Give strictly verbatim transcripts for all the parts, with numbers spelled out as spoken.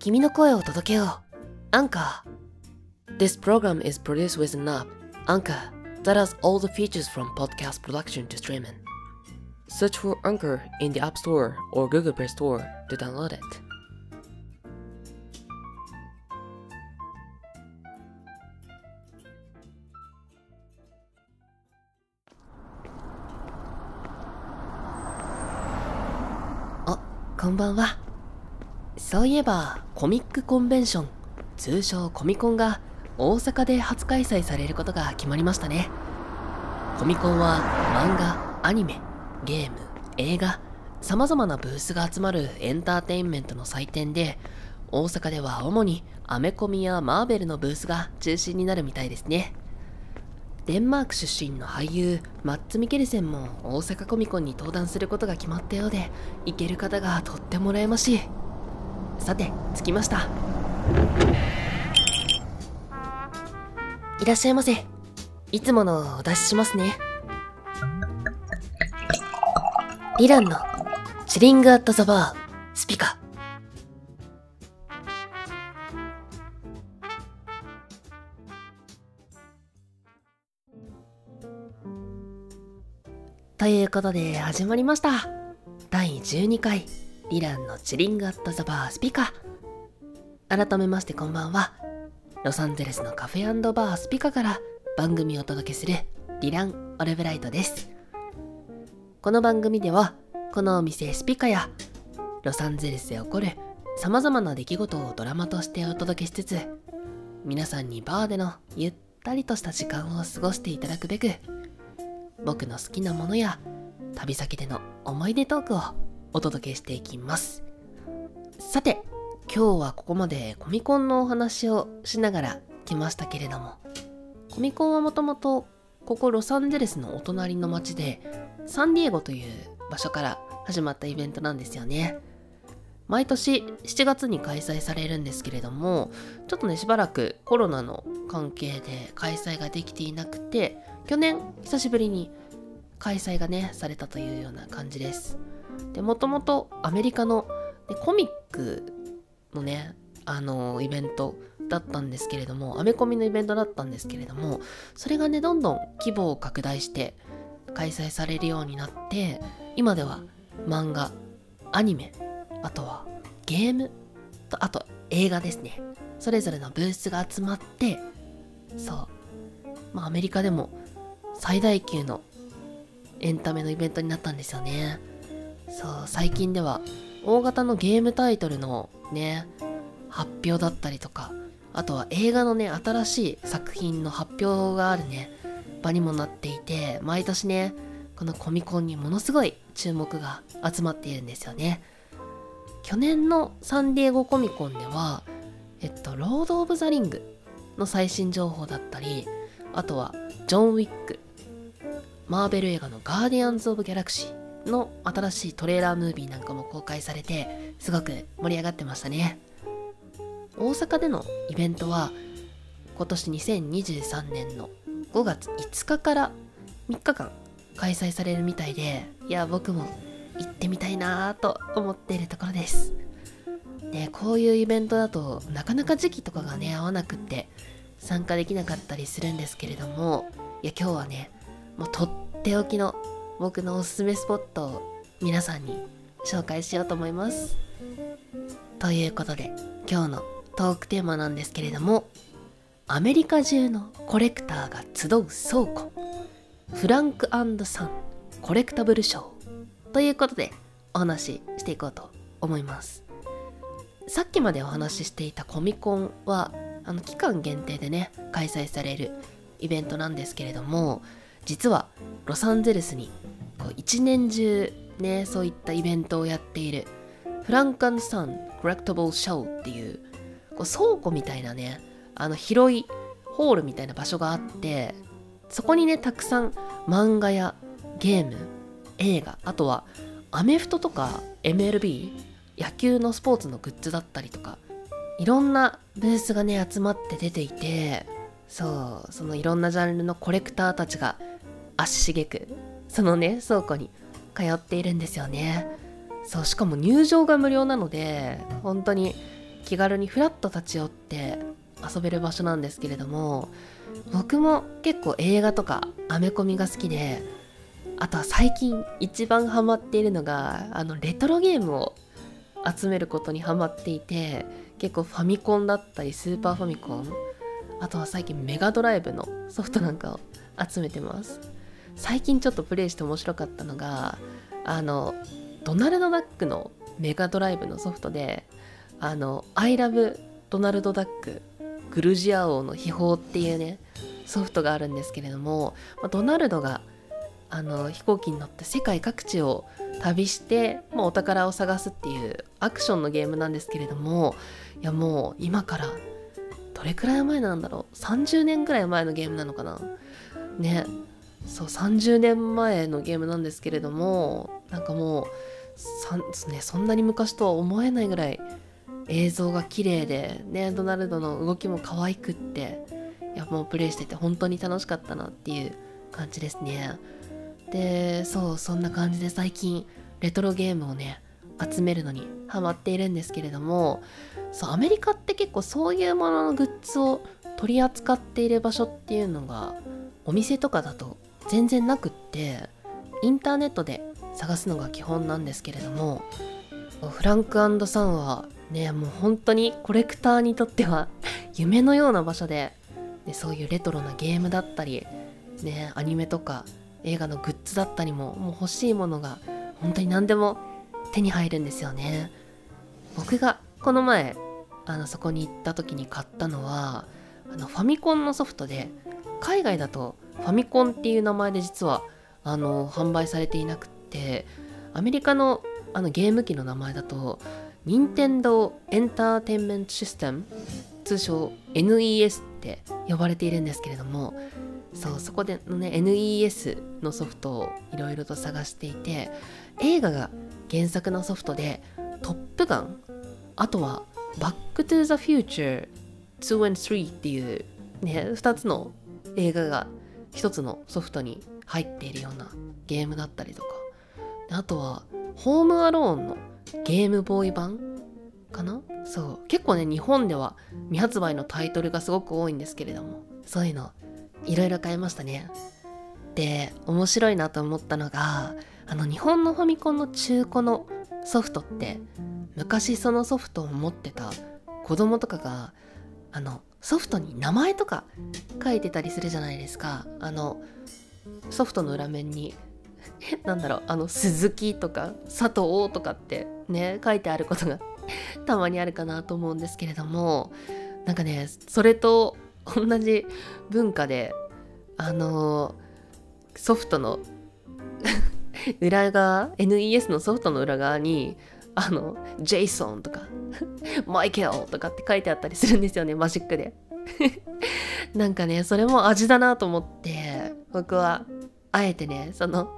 君の声を届けよう。Anchor。This program is produced with an app, Anchor, that has all the features from podcast production to streaming. Search for Anchor in the App Store or Google Play Store to download it.こんばんは。そういえばコミックコンベンション、通称コミコンが大阪で初開催されることが決まりましたね。コミコンは漫画、アニメ、ゲーム、映画、様々なブースが集まるエンターテインメントの祭典で、大阪では主にアメコミやマーベルのブースが中心になるみたいですね。デンマーク出身の俳優マッツ・ミケルセンも大阪コミコンに登壇することが決まったようで、行ける方がとっても羨ましい。さて、着きました。いらっしゃいませ。いつものお出ししますね。リランのチリング・アット・ザ・バー、スピカ。ということで始まりました。だいじゅうにかいリランのチリングアットザバースピカ。改めましてこんばんは。ロサンゼルスのカフェ&バースピカから番組をお届けするリランオルブライトです。この番組ではこのお店スピカやロサンゼルスで起こる様々な出来事をドラマとしてお届けしつつ、皆さんにバーでのゆったりとした時間を過ごしていただくべく、僕の好きなものや旅先での思い出トークをお届けしていきます。さて、今日はここまでコミコンのお話をしながら来ましたけれども、コミコンはもともとここロサンゼルスのお隣の町でサンディエゴという場所から始まったイベントなんですよね。毎年しちがつに開催されるんですけれども、ちょっとねしばらくコロナの関係で開催ができていなくて、去年久しぶりに開催がねされたというような感じです。で、もともとアメリカのコミックのねあのイベントだったんですけれども、アメコミのイベントだったんですけれども、それがねどんどん規模を拡大して開催されるようになって、今では漫画、アニメ、あとはゲームと、あと映画ですね、それぞれのブースが集まって、そう、まあ、アメリカでも最大級のエンタメのイベントになったんですよね。そう、最近では大型のゲームタイトルのね発表だったりとか、あとは映画のね新しい作品の発表があるね場にもなっていて、毎年ねこのコミコンにものすごい注目が集まっているんですよね。去年のサンディエゴコミコンでは、えっと、ロード・オブ・ザ・リングの最新情報だったり、あとはジョン・ウィック、マーベル映画のガーディアンズ・オブ・ギャラクシーの新しいトレーラームービーなんかも公開されて、すごく盛り上がってましたね。大阪でのイベントは今年にせんにじゅうさんねんのごがついつかからみっかかん開催されるみたいで、いや僕も行ってみたいなと思っているところです。ね、こういうイベントだとなかなか時期とかがね合わなくって参加できなかったりするんですけれども、いや今日はねもうとっておきの僕のおすすめスポットを皆さんに紹介しようと思います。ということで今日のトークテーマなんですけれども、アメリカ中のコレクターが集う倉庫、フランク&サンコレクタブルショーということでお話ししていこうと思います。さっきまでお話ししていたコミコンはあの期間限定でね開催されるイベントなんですけれども、実はロサンゼルスにこう一年中ねそういったイベントをやっているフランク&サンコレクタブルショーってい う, こう倉庫みたいなねあの広いホールみたいな場所があって、そこにねたくさん漫画やゲーム、映画、あとはアメフトとか エムエルビー、野球のスポーツのグッズだったりとか、いろんなブースがね集まって出ていて、そう、そのいろんなジャンルのコレクターたちが足しげくそのね倉庫に通っているんですよね。そう、しかも入場が無料なので、本当に気軽にフラッと立ち寄って遊べる場所なんですけれども、僕も結構映画とかアメコミが好きで、あとは最近一番ハマっているのがあのレトロゲームを集めることにハマっていて、結構ファミコンだったりスーパーファミコン、あとは最近メガドライブのソフトなんかを集めてます。最近ちょっとプレイして面白かったのが、あのドナルドダックのメガドライブのソフトで、あのアイラブドナルドダックグルジア王の秘宝っていうねソフトがあるんですけれども、ドナルドがあの飛行機に乗って世界各地を旅して、まあ、お宝を探すっていうアクションのゲームなんですけれども、いやもう今からどれくらい前なんだろう、さんじゅうねんくらい前のゲームなのかなね。そうさんじゅうねんまえのゲームなんですけれども、なんかもうさん、ね、そんなに昔とは思えないぐらい映像が綺麗でね、ドナルドの動きも可愛くって、いやもうプレイしてて本当に楽しかったなっていう感じですね。でそうそんな感じで最近レトロゲームをね集めるのにハマっているんですけれども、そうアメリカって結構そういうもののグッズを取り扱っている場所っていうのがお店とかだと全然なくって、インターネットで探すのが基本なんですけれども、フランク&サンはねもう本当にコレクターにとっては夢のような場所で、ね、そういうレトロなゲームだったり、ね、アニメとか映画のグッズだったりも、もう欲しいものが本当に何でも手に入るんですよね。僕がこの前あのそこに行った時に買ったのはあのファミコンのソフトで、海外だとファミコンっていう名前で実はあの販売されていなくって、アメリカのあのゲーム機の名前だと Nintendo Entertainment System 通称 エヌイーエス って呼ばれているんですけれども、そうそこでのね エヌイーエス のソフトをいろいろと探していて、映画が原作のソフトでトップガン、あとはバックトゥザフューチャー ツーアンドスリー っていうねふたつの映画がひとつのソフトに入っているようなゲームだったりとか、あとはホームアローンのゲームボーイ版かな。そう結構ね日本では未発売のタイトルがすごく多いんですけれども、そういうのいろいろ買いましたね。で面白いなと思ったのが、あの日本のファミコンの中古のソフトって、昔そのソフトを持ってた子供とかがあのソフトに名前とか書いてたりするじゃないですか。あのソフトの裏面になんだろう、あの鈴木とか佐藤とかってね書いてあることがたまにあるかなと思うんですけれども、なんかねそれと同じ文化で、あのー、ソフトの裏側、 エヌイーエス のソフトの裏側にあのジェイソンとかマイケルとかって書いてあったりするんですよね、マジックでなんかねそれも味だなと思って、僕はあえてねその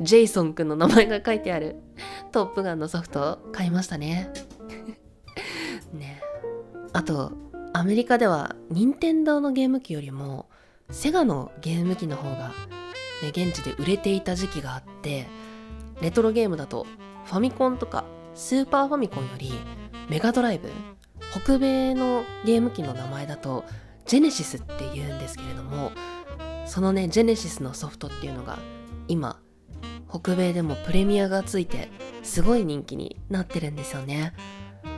ジェイソンくんの名前が書いてあるトップガンのソフトを買いましたねね。あとアメリカでは任天堂のゲーム機よりもセガのゲーム機の方が、ね、現地で売れていた時期があって、レトロゲームだとファミコンとかスーパーファミコンよりメガドライブ、北米のゲーム機の名前だとジェネシスって言うんですけれども、そのねジェネシスのソフトっていうのが今北米でもプレミアがついてすごい人気になってるんですよね。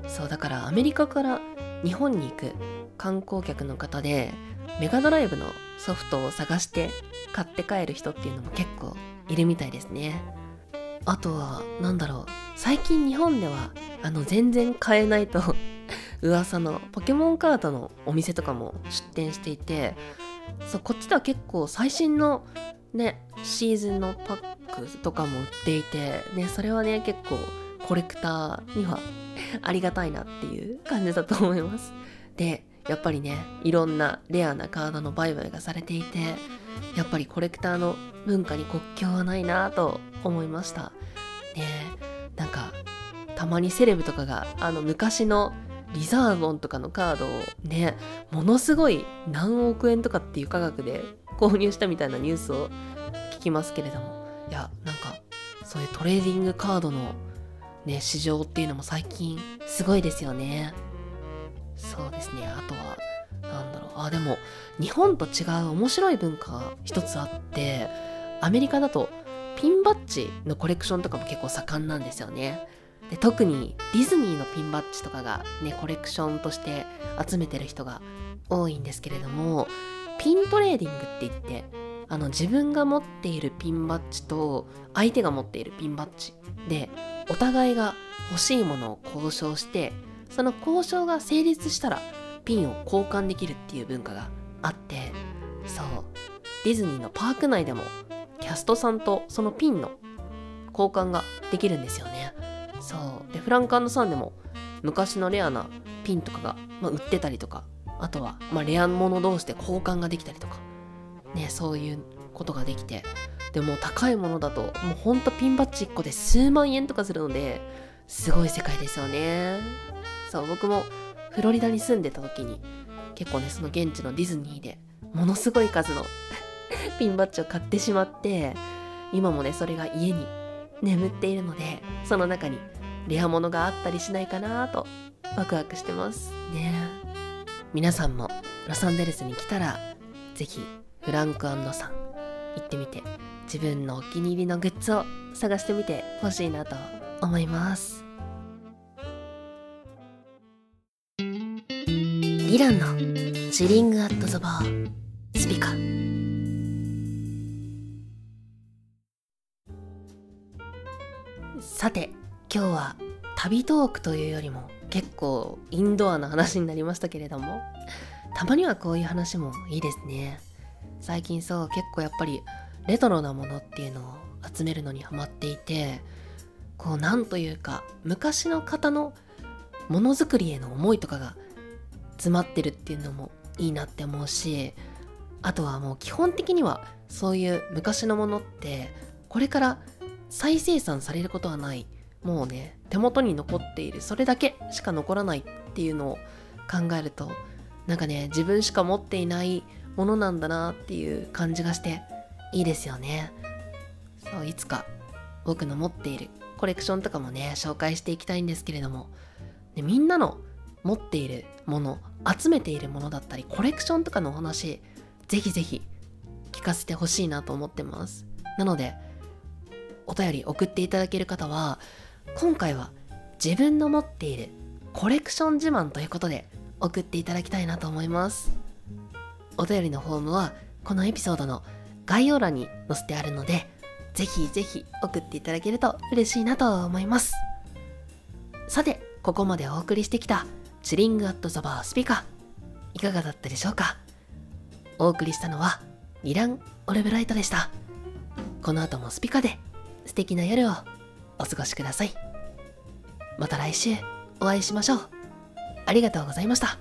そうだからアメリカから日本に行く観光客の方でメガドライブのソフトを探して買って帰る人っていうのも結構いるみたいですね。あとはなんだろう、最近日本ではあの全然買えないと噂のポケモンカードのお店とかも出店していて、そうこっちでは結構最新のねシーズンのパックとかも売っていて、ね、それはね結構コレクターにはありがたいなっていう感じだと思います。でやっぱりねいろんなレアなカードの売買がされていて、やっぱりコレクターの文化に国境はないなと思いましたね。なんかたまにセレブとかがあの昔のリザーボンとかのカードをねものすごい何億円とかっていう価格で購入したみたいなニュースを聞きますけれども、いやなんかそういうトレーディングカードのね、市場っていうのも最近すごいですよね。そうですね。あとはなんだろう、あでも日本と違う面白い文化が一つあって、アメリカだとピンバッジのコレクションとかも結構盛んなんですよね。で特にディズニーのピンバッジとかがねコレクションとして集めてる人が多いんですけれども、ピントレーディングって言って、あの自分が持っているピンバッジと相手が持っているピンバッジでお互いが欲しいものを交渉して、その交渉が成立したらピンを交換できるっていう文化があって、そうディズニーのパーク内でもキャストさんとそのピンの交換ができるんですよね。そうでフランク&サンでも昔のレアなピンとかが、まあ、売ってたりとか、あとは、まあ、レア物同士で交換ができたりとかね、そういうことができて、でも高いものだともうほんとピンバッジいっこで数万円とかするので、すごい世界ですよね。そう僕もフロリダに住んでた時に結構ね、その現地のディズニーでものすごい数のピンバッジを買ってしまって、今もねそれが家に眠っているので、その中にレア物があったりしないかなとワクワクしてますね。皆さんもロサンゼルスに来たらぜひフランク&サン行ってみて、自分のお気に入りのグッズを探してみてほしいなと思います。イランのチリングアットザバースピカ。さて今日は旅トークというよりも結構インドアな話になりましたけれども、たまにはこういう話もいいですね。最近そう結構やっぱりレトロなものっていうのを集めるのにハマっていて、こうなんというか昔の方のものづくりへの思いとかが詰まってるっていうのもいいなって思うし、あとはもう基本的にはそういう昔のものってこれから再生産されることはない、もうね手元に残っているそれだけしか残らないっていうのを考えると、なんかね自分しか持っていないものなんだなっていう感じがしていいですよね。そういつか僕の持っているコレクションとかもね紹介していきたいんですけれども、でみんなの持っているもの、集めているものだったりコレクションとかのお話ぜひぜひ聞かせてほしいなと思ってます。なのでお便り送っていただける方は、今回は自分の持っているコレクション自慢ということで送っていただきたいなと思います。お便りのフォームはこのエピソードの概要欄に載せてあるので、ぜひぜひ送っていただけると嬉しいなと思います。さてここまでお送りしてきたチリングアットザバースピカ、いかがだったでしょうか。お送りしたのはリラン・オルブライトでした。この後もスピカで素敵な夜をお過ごしください。また来週お会いしましょう。ありがとうございました。